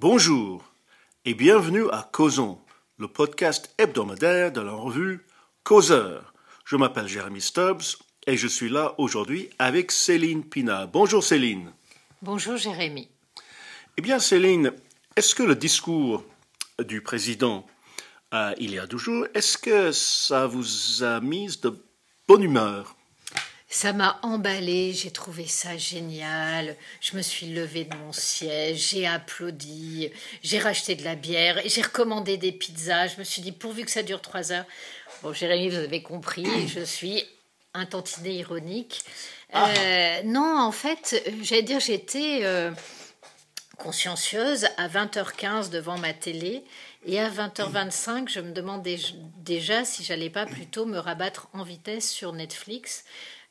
Bonjour et bienvenue à Causons, le podcast hebdomadaire de la revue Causeur. Je m'appelle Jérémy Stubbs et je suis là aujourd'hui avec Céline Pina. Bonjour Céline. Bonjour Jérémy. Eh bien Céline, est-ce que le discours du président il y a 12 jours, est-ce que ça vous a mise de bonne humeur? Ça m'a emballée, j'ai trouvé ça génial, je me suis levée de mon siège, j'ai applaudi, j'ai racheté de la bière, et j'ai recommandé des pizzas, je me suis dit pourvu que ça dure 3 heures. Bon Jérémy, vous avez compris, je suis un tantinet ironique. Non, en fait, j'allais dire j'étais consciencieuse à 20h15 devant ma télé, et à 20h25, je me demandais déjà si j'allais pas plutôt me rabattre en vitesse sur Netflix.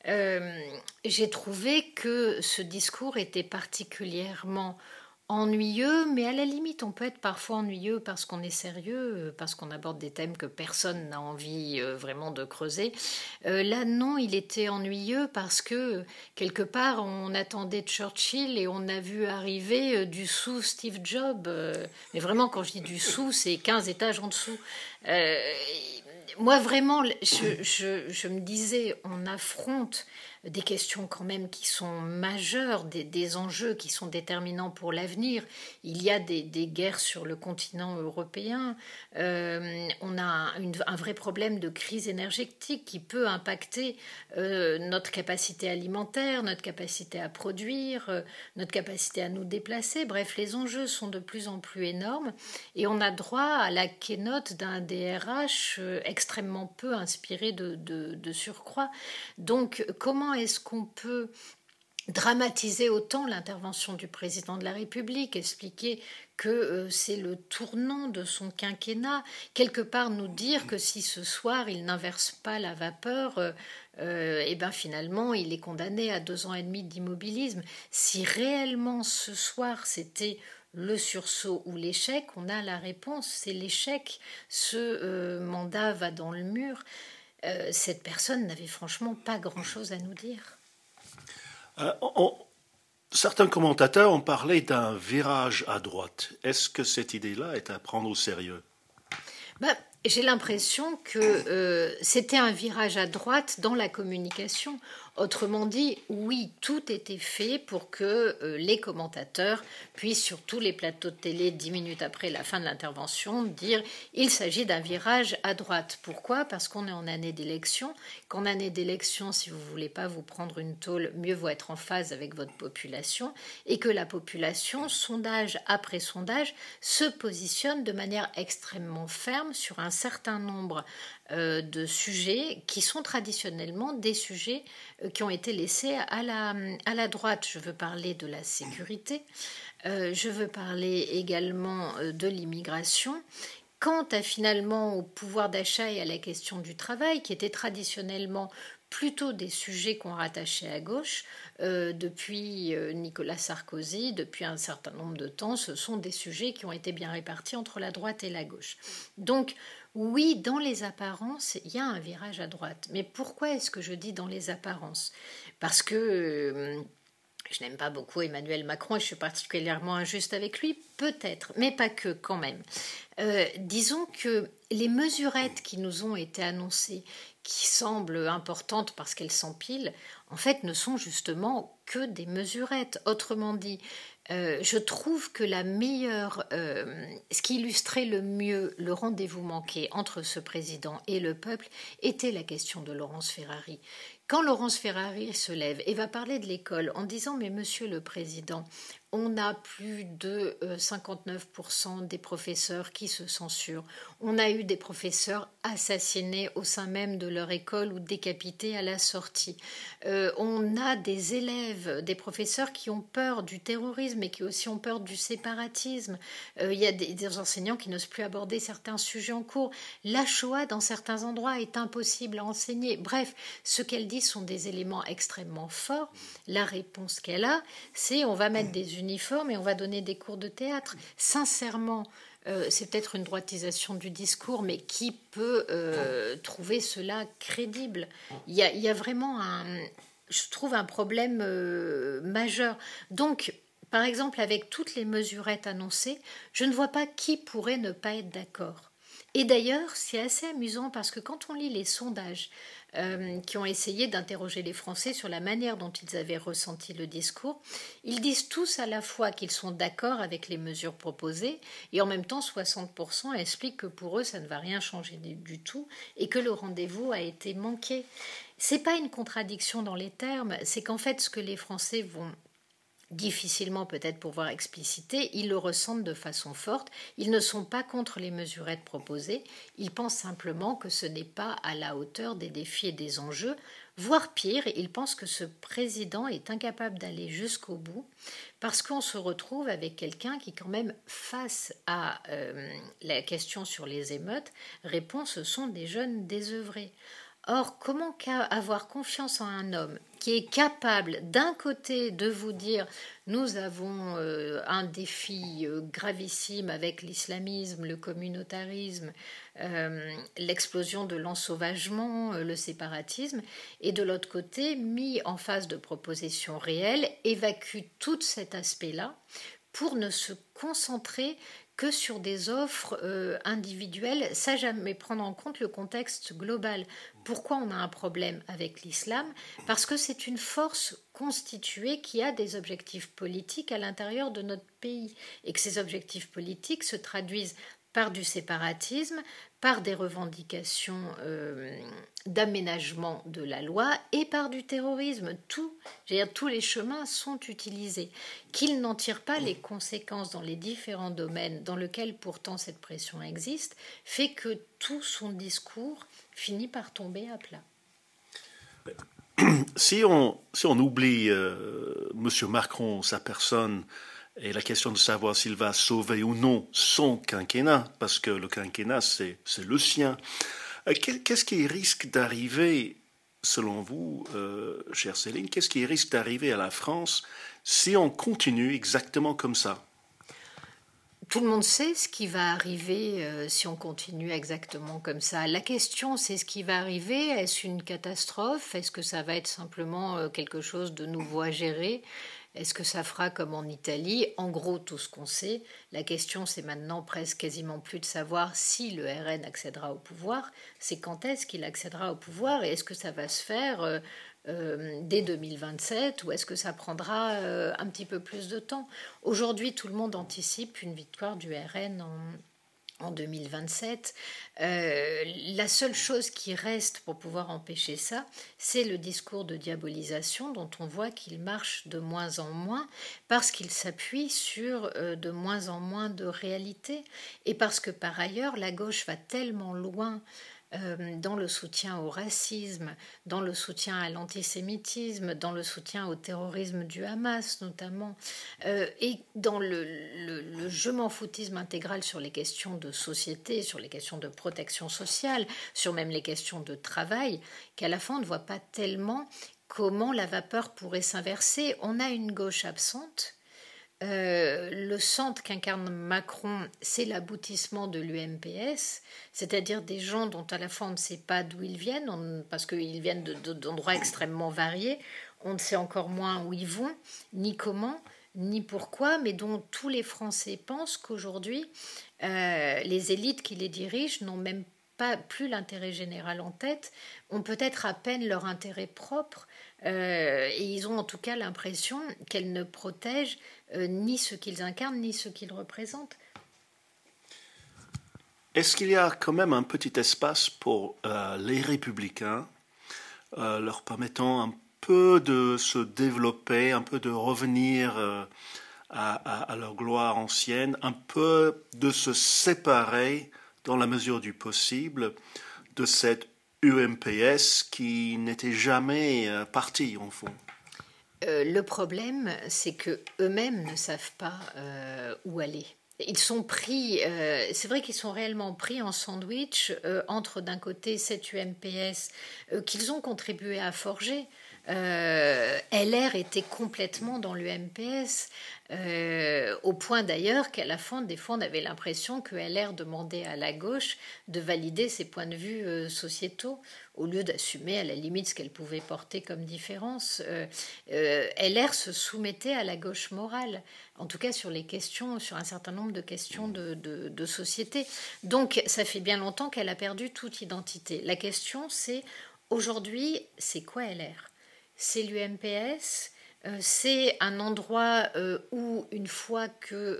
J'ai trouvé que ce discours était particulièrement ennuyeux, mais à la limite, on peut être parfois ennuyeux parce qu'on est sérieux, parce qu'on aborde des thèmes que personne n'a envie vraiment de creuser. Là, non, il était ennuyeux parce que, quelque part, on attendait Churchill et on a vu arriver du sous Steve Jobs. Mais vraiment, quand je dis du sous, c'est 15 étages en dessous. Moi, vraiment, je me disais, on affronte des questions quand même qui sont majeures, des enjeux qui sont déterminants pour l'avenir. Il y a des guerres sur le continent européen. On a un vrai problème de crise énergétique qui peut impacter notre capacité alimentaire, notre capacité à produire, notre capacité à nous déplacer. Bref, les enjeux sont de plus en plus énormes et on a droit à la keynote d'un DRH extrêmement peu inspiré de surcroît. Donc, comment est-ce qu'on peut dramatiser autant l'intervention du président de la République, expliquer que c'est le tournant de son quinquennat, quelque part nous dire que si ce soir il n'inverse pas la vapeur, et ben finalement il est condamné à 2 ans et demi d'immobilisme. Si réellement ce soir c'était le sursaut ou l'échec, on a la réponse, c'est l'échec, ce mandat va dans le mur. Cette personne n'avait franchement pas grand-chose à nous dire. Certains commentateurs ont parlé d'un virage à droite. Est-ce que cette idée-là est à prendre au sérieux ? J'ai l'impression que c'était un virage à droite dans la communication. Autrement dit, oui, tout était fait pour que les commentateurs puissent, sur tous les plateaux de télé, 10 minutes après la fin de l'intervention, dire il s'agit d'un virage à droite. Pourquoi ? Parce qu'on est en année d'élection. Qu'en année d'élection, si vous ne voulez pas vous prendre une tôle, mieux vaut être en phase avec votre population. Et que la population, sondage après sondage, se positionne de manière extrêmement ferme sur un certain nombre de sujets qui sont traditionnellement des sujets qui ont été laissés à la droite. Je veux parler de la sécurité, je veux parler également de l'immigration. Quant à finalement au pouvoir d'achat et à la question du travail, qui étaient traditionnellement plutôt des sujets qu'on rattachait à gauche, depuis Nicolas Sarkozy, depuis un certain nombre de temps, ce sont des sujets qui ont été bien répartis entre la droite et la gauche. Donc, oui, dans les apparences, il y a un virage à droite. Mais pourquoi est-ce que je dis dans les apparences ? Parce que je n'aime pas beaucoup Emmanuel Macron et je suis particulièrement injuste avec lui, peut-être, mais pas que quand même. Disons que les mesurettes qui nous ont été annoncées, qui semblent importantes parce qu'elles s'empilent, en fait, ne sont justement que des mesurettes. Autrement dit, je trouve que ce qui illustrait le mieux le rendez-vous manqué entre ce président et le peuple était la question de Laurence Ferrari. Quand Laurence Ferrari se lève et va parler de l'école en disant « Mais monsieur le président, on a plus de 59% des professeurs qui se censurent. On a eu des professeurs assassinés au sein même de leur école ou décapités à la sortie. On a des élèves, des professeurs qui ont peur du terrorisme et qui aussi ont peur du séparatisme. Il y a des enseignants qui n'osent plus aborder certains sujets en cours. La Shoah, dans certains endroits, est impossible à enseigner. » Bref, ce qu'elle dit sont des éléments extrêmement forts. La réponse qu'elle a, c'est on va mettre des uniformes et on va donner des cours de théâtre. Sincèrement, c'est peut-être une droitisation du discours, mais qui peut trouver cela crédible ? Il y a vraiment je trouve un problème majeur. Donc, Par exemple, avec toutes les mesurettes annoncées, je ne vois pas qui pourrait ne pas être d'accord. Et d'ailleurs, c'est assez amusant parce que quand on lit les sondages qui ont essayé d'interroger les Français sur la manière dont ils avaient ressenti le discours, ils disent tous à la fois qu'ils sont d'accord avec les mesures proposées et en même temps 60% expliquent que pour eux ça ne va rien changer du tout et que le rendez-vous a été manqué. C'est pas une contradiction dans les termes, c'est qu'en fait ce que les Français vont difficilement peut-être pouvoir expliciter, ils le ressentent de façon forte, ils ne sont pas contre les mesurettes proposées, ils pensent simplement que ce n'est pas à la hauteur des défis et des enjeux, voire pire, ils pensent que ce président est incapable d'aller jusqu'au bout parce qu'on se retrouve avec quelqu'un qui quand même, face à la question sur les émeutes, répond « ce sont des jeunes désœuvrés ». Or, comment avoir confiance en un homme qui est capable d'un côté de vous dire « nous avons un défi gravissime avec l'islamisme, le communautarisme, l'explosion de l'ensauvagement, le séparatisme » et de l'autre côté, mis en face de propositions réelles, évacue tout cet aspect-là pour ne se concentrer que sur des offres individuelles, ça jamais prendre en compte le contexte global. Pourquoi on a un problème avec l'islam ? Parce que c'est une force constituée qui a des objectifs politiques à l'intérieur de notre pays et que ces objectifs politiques se traduisent par du séparatisme, par des revendications d'aménagement de la loi et par du terrorisme. Tous les chemins sont utilisés. Qu'ils n'en tirent pas les conséquences dans les différents domaines dans lesquels pourtant cette pression existe, fait que tout son discours finit par tomber à plat. Si on oublie M. Macron, sa personne, et la question de savoir s'il va sauver ou non son quinquennat, parce que le quinquennat, c'est le sien. Qu'est-ce qui risque d'arriver, selon vous, chère Céline, qu'est-ce qui risque d'arriver à la France si on continue exactement comme ça ? Tout le monde sait ce qui va arriver si on continue exactement comme ça. La question, c'est ce qui va arriver. Est-ce une catastrophe ? Est-ce que ça va être simplement quelque chose de nouveau à gérer ? Est-ce que ça fera comme en Italie ? En gros, tout ce qu'on sait. La question, c'est maintenant presque quasiment plus de savoir si le RN accédera au pouvoir. C'est quand est-ce qu'il accédera au pouvoir et est-ce que ça va se faire dès 2027 ou est-ce que ça prendra un petit peu plus de temps ? Aujourd'hui, tout le monde anticipe une victoire du RN en 2027, la seule chose qui reste pour pouvoir empêcher ça, c'est le discours de diabolisation dont on voit qu'il marche de moins en moins parce qu'il s'appuie sur de moins en moins de réalité et parce que par ailleurs, la gauche va tellement loin dans le soutien au racisme, dans le soutien à l'antisémitisme, dans le soutien au terrorisme du Hamas notamment, et dans le je m'en foutisme intégral sur les questions de société, sur les questions de protection sociale, sur même les questions de travail, qu'à la fin on ne voit pas tellement comment la vapeur pourrait s'inverser. On a une gauche absente. Le centre qu'incarne Macron, c'est l'aboutissement de l'UMPS, c'est-à-dire des gens dont à la fois on ne sait pas d'où ils viennent, parce qu'ils viennent d'endroits extrêmement variés, on ne sait encore moins où ils vont, ni comment, ni pourquoi, mais dont tous les Français pensent qu'aujourd'hui, les élites qui les dirigent n'ont même pas plus l'intérêt général en tête, ont peut-être à peine leur intérêt propre, et ils ont en tout cas l'impression qu'elles ne protègent ni ce qu'ils incarnent, ni ce qu'ils représentent. Est-ce qu'il y a quand même un petit espace pour les républicains, leur permettant un peu de se développer, un peu de revenir à leur gloire ancienne, un peu de se séparer, dans la mesure du possible, de cette UMPS qui n'était jamais partie, en fond ? Le problème, c'est que eux-mêmes ne savent pas où aller. Ils sont pris, c'est vrai qu'ils sont réellement pris en sandwich entre d'un côté cette UMPS qu'ils ont contribué à forger. LR était complètement dans l'UMPS, au point d'ailleurs qu'à la fin, des fois, on avait l'impression que LR demandait à la gauche de valider ses points de vue sociétaux, au lieu d'assumer à la limite ce qu'elle pouvait porter comme différence. LR se soumettait à la gauche morale, en tout cas sur les questions, sur un certain nombre de questions de société. Donc, ça fait bien longtemps qu'elle a perdu toute identité. La question, c'est aujourd'hui, c'est quoi LR ? C'est l'UMPS, c'est un endroit où, une fois que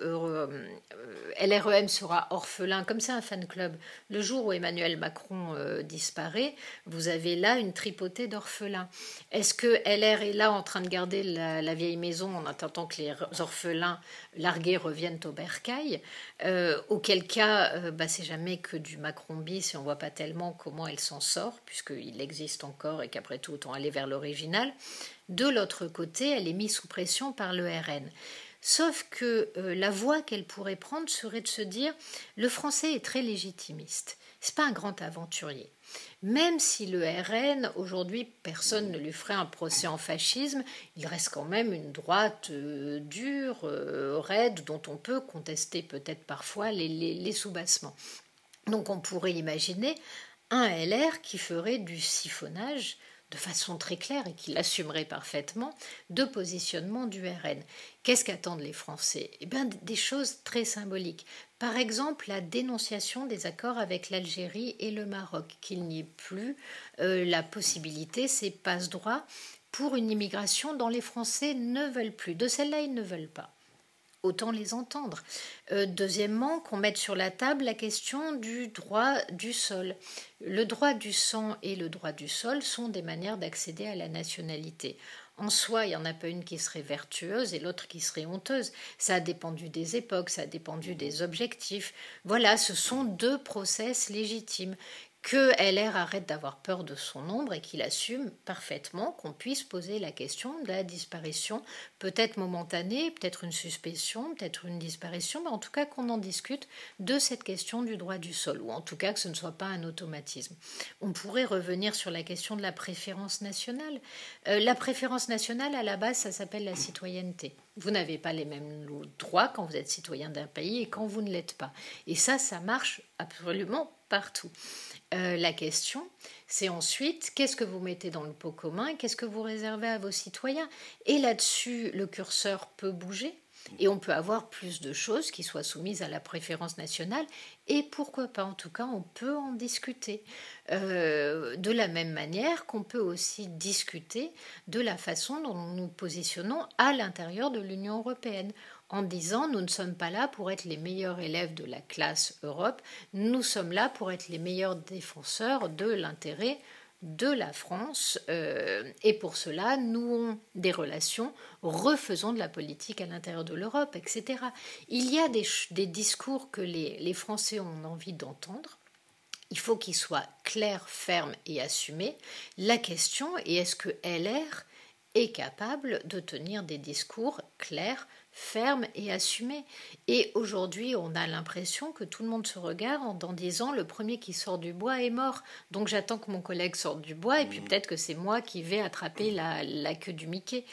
LREM sera orphelin, comme c'est un fan club, le jour où Emmanuel Macron disparaît, vous avez là une tripotée d'orphelins. Est-ce que LR est là en train de garder la vieille maison en attendant que les orphelins largués reviennent au bercail, auquel cas, c'est jamais que du Macron bis, et on ne voit pas tellement comment elle s'en sort, puisqu'il existe encore et qu'après tout, autant aller vers l'original. De l'autre côté, elle est mise sous pression par le RN. Sauf que la voie qu'elle pourrait prendre serait de se dire « Le français est très légitimiste, c'est pas un grand aventurier ». Même si le RN, aujourd'hui, personne ne lui ferait un procès en fascisme, il reste quand même une droite dure, raide, dont on peut contester peut-être parfois les soubassements. Donc on pourrait imaginer un LR qui ferait du siphonnage de façon très claire, et qu'il assumerait parfaitement, de positionnement du RN. Qu'est-ce qu'attendent les Français ? Eh bien, des choses très symboliques. Par exemple, la dénonciation des accords avec l'Algérie et le Maroc, qu'il n'y ait plus la possibilité, ces passe-droits, pour une immigration dont les Français ne veulent plus. De celle-là, ils ne veulent pas. Autant les entendre. Deuxièmement, qu'on mette sur la table la question du droit du sol. Le droit du sang et le droit du sol sont des manières d'accéder à la nationalité. En soi, il n'y en a pas une qui serait vertueuse et l'autre qui serait honteuse. Ça a dépendu des époques, ça a dépendu des objectifs. Voilà, ce sont deux process légitimes. Que LR arrête d'avoir peur de son nombre et qu'il assume parfaitement qu'on puisse poser la question de la disparition, peut-être momentanée, peut-être une suspension, peut-être une disparition, mais en tout cas qu'on en discute de cette question du droit du sol, ou en tout cas que ce ne soit pas un automatisme. On pourrait revenir sur la question de la préférence nationale. La préférence nationale, à la base, ça s'appelle la citoyenneté. Vous n'avez pas les mêmes droits quand vous êtes citoyen d'un pays et quand vous ne l'êtes pas. Et ça marche absolument partout. La question, c'est ensuite, qu'est-ce que vous mettez dans le pot commun ? Qu'est-ce que vous réservez à vos citoyens ? Et là-dessus, le curseur peut bouger et on peut avoir plus de choses qui soient soumises à la préférence nationale et pourquoi pas, en tout cas, on peut en discuter. De la même manière qu'on peut aussi discuter de la façon dont nous nous positionnons à l'intérieur de l'Union européenne. En disant, nous ne sommes pas là pour être les meilleurs élèves de la classe Europe, nous sommes là pour être les meilleurs défenseurs de l'intérêt de la France. Et pour cela, nouons des relations, refaisons de la politique à l'intérieur de l'Europe, etc. Il y a des discours que les Français ont envie d'entendre. Il faut qu'ils soient clairs, fermes et assumés. La question est, est-ce que LR est capable de tenir des discours clairs, ferme et assumée. Et aujourd'hui, on a l'impression que tout le monde se regarde en disant « le premier qui sort du bois est mort ». Donc j'attends que mon collègue sorte du bois et puis peut-être que c'est moi qui vais attraper la queue du Mickey.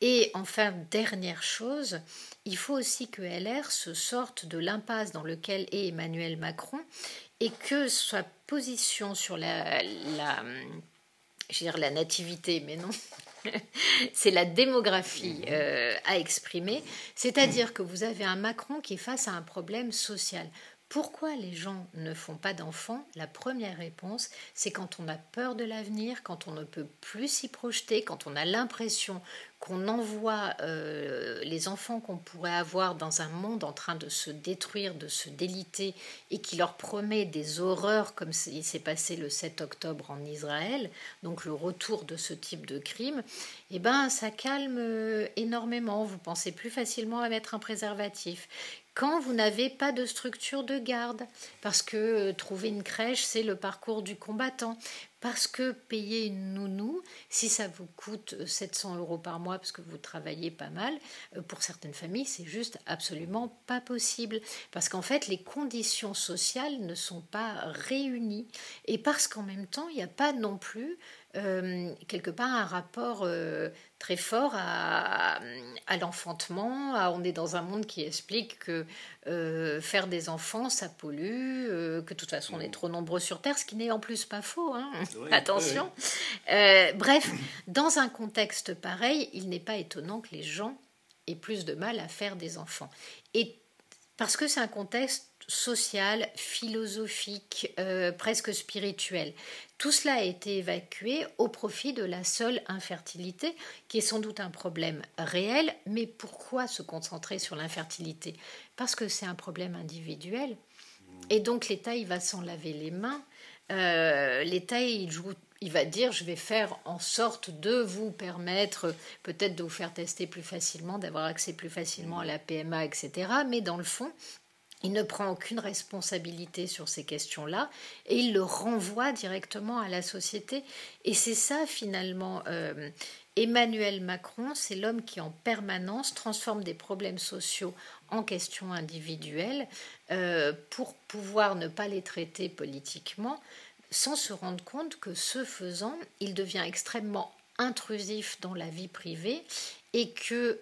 Et enfin, dernière chose, il faut aussi que LR se sorte de l'impasse dans laquelle est Emmanuel Macron et que sa position sur la nativité, mais non c'est la démographie à exprimer, c'est-à-dire que vous avez un Macron qui est face à un problème social. Pourquoi les gens ne font pas d'enfants ? La première réponse, c'est quand on a peur de l'avenir, quand on ne peut plus s'y projeter, quand on a l'impression qu'on envoie les enfants qu'on pourrait avoir dans un monde en train de se détruire, de se déliter, et qui leur promet des horreurs comme il s'est passé le 7 octobre en Israël, donc le retour de ce type de crime, eh ben, ça calme énormément. Vous pensez plus facilement à mettre un préservatif. Quand vous n'avez pas de structure de garde, parce que trouver une crèche, c'est le parcours du combattant, parce que payer une nounou, si ça vous coûte 700 € par mois, parce que vous travaillez pas mal, pour certaines familles, c'est juste absolument pas possible, parce qu'en fait, les conditions sociales ne sont pas réunies, et parce qu'en même temps, il n'y a pas non plus quelque part un rapport très fort à l'enfantement. On est dans un monde qui explique que faire des enfants, ça pollue, que de toute façon on est trop nombreux sur Terre, ce qui n'est en plus pas faux, hein. Oui, attention. Oui. Bref, dans un contexte pareil, il n'est pas étonnant que les gens aient plus de mal à faire des enfants. Et parce que c'est un contexte social, philosophique, presque spirituel. Tout cela a été évacué au profit de la seule infertilité, qui est sans doute un problème réel. Mais pourquoi se concentrer sur l'infertilité ? Parce que c'est un problème individuel. Et donc l'État, il va s'en laver les mains. L'État, il va dire, je vais faire en sorte de vous permettre peut-être de vous faire tester plus facilement, d'avoir accès plus facilement à la PMA, etc. Mais dans le fond, il ne prend aucune responsabilité sur ces questions-là et il le renvoie directement à la société. Et c'est ça, finalement, Emmanuel Macron, c'est l'homme qui, en permanence, transforme des problèmes sociaux en questions individuelles pour pouvoir ne pas les traiter politiquement, sans se rendre compte que, ce faisant, il devient extrêmement intrusif dans la vie privée et que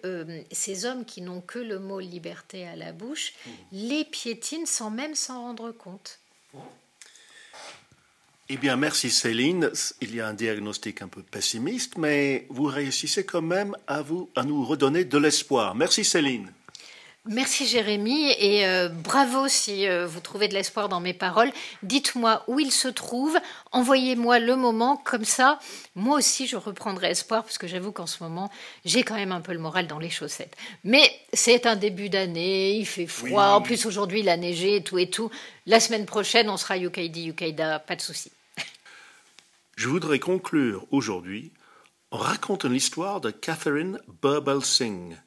ces hommes qui n'ont que le mot liberté à la bouche les piétinent sans même s'en rendre compte. Eh bien, merci Céline. Il y a un diagnostic un peu pessimiste, mais vous réussissez quand même à nous redonner de l'espoir. Merci Céline. Merci Jérémy, et bravo si vous trouvez de l'espoir dans mes paroles. Dites-moi où il se trouve, envoyez-moi le moment, comme ça, moi aussi je reprendrai espoir, parce que j'avoue qu'en ce moment, j'ai quand même un peu le moral dans les chaussettes. Mais c'est un début d'année, il fait froid, oui. En plus aujourd'hui il a neigé et tout. La semaine prochaine, on sera Yukaidi, Yukaida, pas de souci. Je voudrais conclure aujourd'hui en racontant l'histoire de Katharine Birbalsingh,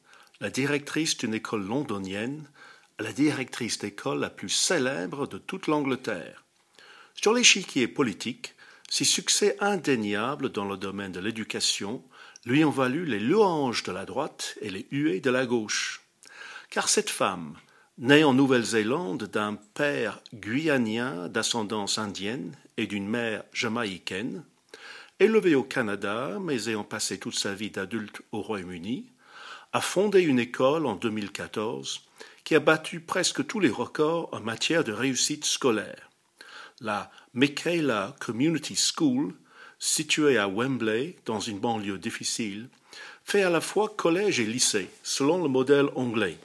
la directrice d'une école londonienne, la directrice d'école la plus célèbre de toute l'Angleterre. Sur l'échiquier politique, ses succès indéniables dans le domaine de l'éducation lui ont valu les louanges de la droite et les huées de la gauche. Car cette femme, née en Nouvelle-Zélande d'un père guyanien d'ascendance indienne et d'une mère jamaïcaine, élevée au Canada mais ayant passé toute sa vie d'adulte au Royaume-Uni, a fondé une école en 2014 qui a battu presque tous les records en matière de réussite scolaire. La Michaela Community School, située à Wembley, dans une banlieue difficile, fait à la fois collège et lycée, selon le modèle anglais.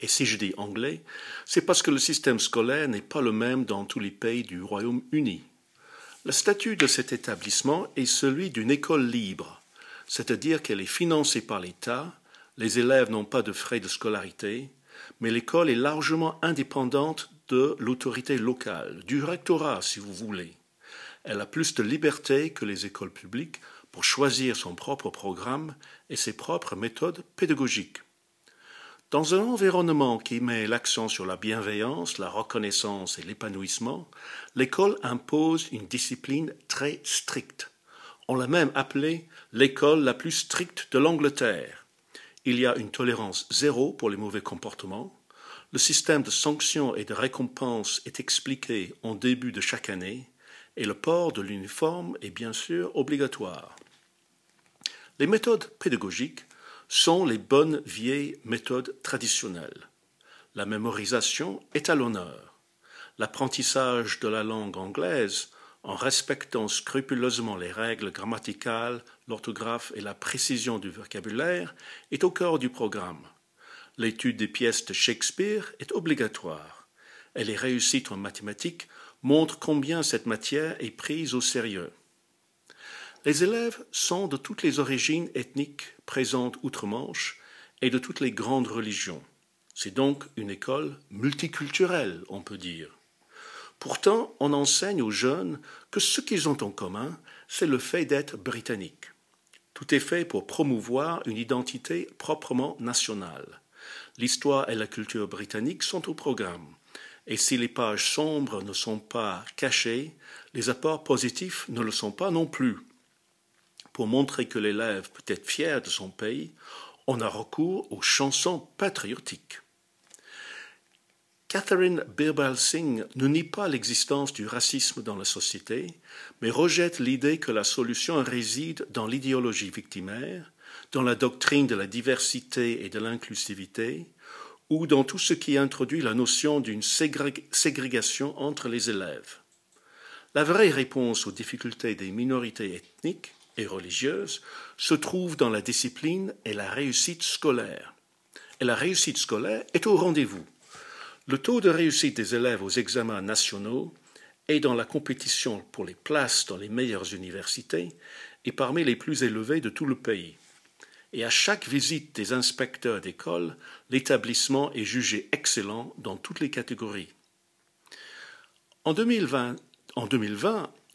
Et si je dis anglais, c'est parce que le système scolaire n'est pas le même dans tous les pays du Royaume-Uni. Le statut de cet établissement est celui d'une école libre, c'est-à-dire qu'elle est financée par l'État, les élèves n'ont pas de frais de scolarité, mais l'école est largement indépendante de l'autorité locale, du rectorat si vous voulez. Elle a plus de liberté que les écoles publiques pour choisir son propre programme et ses propres méthodes pédagogiques. Dans un environnement qui met l'accent sur la bienveillance, la reconnaissance et l'épanouissement, l'école impose une discipline très stricte. On l'a même appelée l'école la plus stricte de l'Angleterre. Il y a une tolérance zéro pour les mauvais comportements. Le système de sanctions et de récompenses est expliqué en début de chaque année et le port de l'uniforme est bien sûr obligatoire. Les méthodes pédagogiques sont les bonnes vieilles méthodes traditionnelles. La mémorisation est à l'honneur. L'apprentissage de la langue anglaise en respectant scrupuleusement les règles grammaticales, l'orthographe et la précision du vocabulaire, est au cœur du programme. L'étude des pièces de Shakespeare est obligatoire, et les réussites en mathématiques montrent combien cette matière est prise au sérieux. Les élèves sont de toutes les origines ethniques présentes outre-Manche et de toutes les grandes religions. C'est donc une école multiculturelle, on peut dire. Pourtant, on enseigne aux jeunes que ce qu'ils ont en commun, c'est le fait d'être britannique. Tout est fait pour promouvoir une identité proprement nationale. L'histoire et la culture britanniques sont au programme. Et si les pages sombres ne sont pas cachées, les apports positifs ne le sont pas non plus. Pour montrer que l'élève peut être fier de son pays, on a recours aux chansons patriotiques. Katharine Birbalsingh ne nie pas l'existence du racisme dans la société, mais rejette l'idée que la solution réside dans l'idéologie victimaire, dans la doctrine de la diversité et de l'inclusivité, ou dans tout ce qui introduit la notion d'une ségrégation entre les élèves. La vraie réponse aux difficultés des minorités ethniques et religieuses se trouve dans la discipline et la réussite scolaire. Et la réussite scolaire est au rendez-vous. Le taux de réussite des élèves aux examens nationaux est dans la compétition pour les places dans les meilleures universités et parmi les plus élevés de tout le pays. Et à chaque visite des inspecteurs d'école, l'établissement est jugé excellent dans toutes les catégories. En 2020,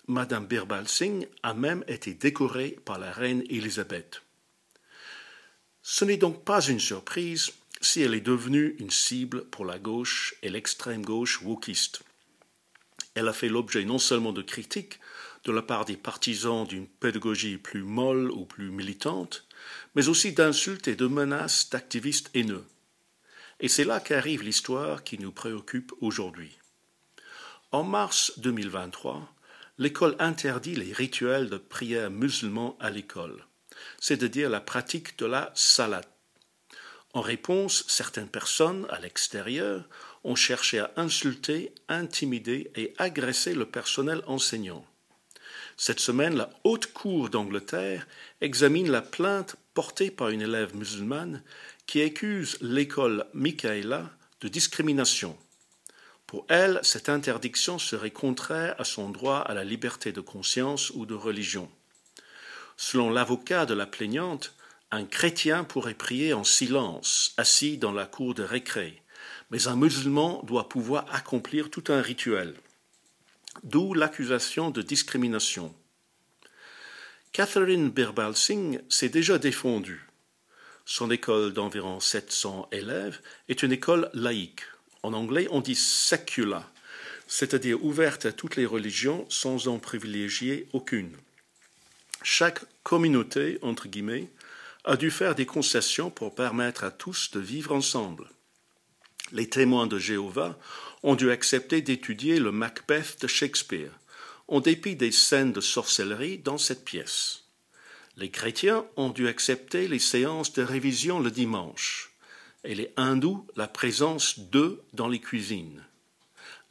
Madame Birbalsingh a même été décorée par la reine Elisabeth. Ce n'est donc pas une surprise si elle est devenue une cible pour la gauche et l'extrême gauche wokiste. Elle a fait l'objet non seulement de critiques de la part des partisans d'une pédagogie plus molle ou plus militante, mais aussi d'insultes et de menaces d'activistes haineux. Et c'est là qu'arrive l'histoire qui nous préoccupe aujourd'hui. En mars 2023, l'école interdit les rituels de prière musulmans à l'école, c'est-à-dire la pratique de la salat. En réponse, certaines personnes à l'extérieur ont cherché à insulter, intimider et agresser le personnel enseignant. Cette semaine, la Haute Cour d'Angleterre examine la plainte portée par une élève musulmane qui accuse l'école Michaela de discrimination. Pour elle, cette interdiction serait contraire à son droit à la liberté de conscience ou de religion. Selon l'avocat de la plaignante, un chrétien pourrait prier en silence, assis dans la cour de récré, mais un musulman doit pouvoir accomplir tout un rituel. D'où l'accusation de discrimination. Katharine Birbalsingh s'est déjà défendue. Son école d'environ 700 élèves est une école laïque. En anglais, on dit « secular », c'est-à-dire ouverte à toutes les religions sans en privilégier aucune. Chaque « communauté », entre guillemets, a dû faire des concessions pour permettre à tous de vivre ensemble. Les témoins de Jéhovah ont dû accepter d'étudier le Macbeth de Shakespeare, en dépit des scènes de sorcellerie dans cette pièce. Les chrétiens ont dû accepter les séances de révision le dimanche, et les hindous la présence d'eux dans les cuisines.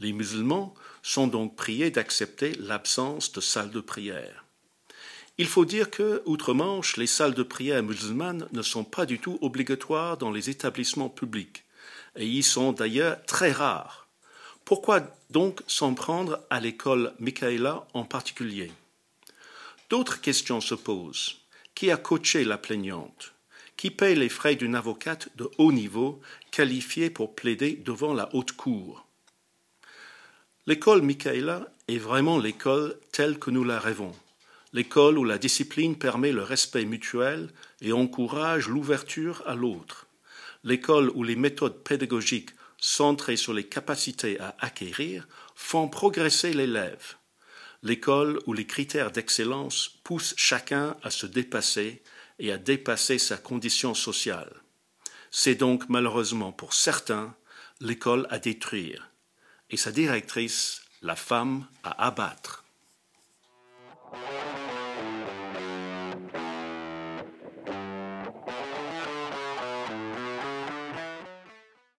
Les musulmans sont donc priés d'accepter l'absence de salles de prière. Il faut dire que, outre-Manche, les salles de prière musulmanes ne sont pas du tout obligatoires dans les établissements publics, et y sont d'ailleurs très rares. Pourquoi donc s'en prendre à l'école Michaela en particulier? D'autres questions se posent. Qui a coaché la plaignante? Qui paye les frais d'une avocate de haut niveau qualifiée pour plaider devant la haute cour? L'école Michaela est vraiment l'école telle que nous la rêvons. L'école où la discipline permet le respect mutuel et encourage l'ouverture à l'autre. L'école où les méthodes pédagogiques centrées sur les capacités à acquérir font progresser l'élève. L'école où les critères d'excellence poussent chacun à se dépasser et à dépasser sa condition sociale. C'est donc malheureusement pour certains l'école à détruire et sa directrice, la femme, à abattre.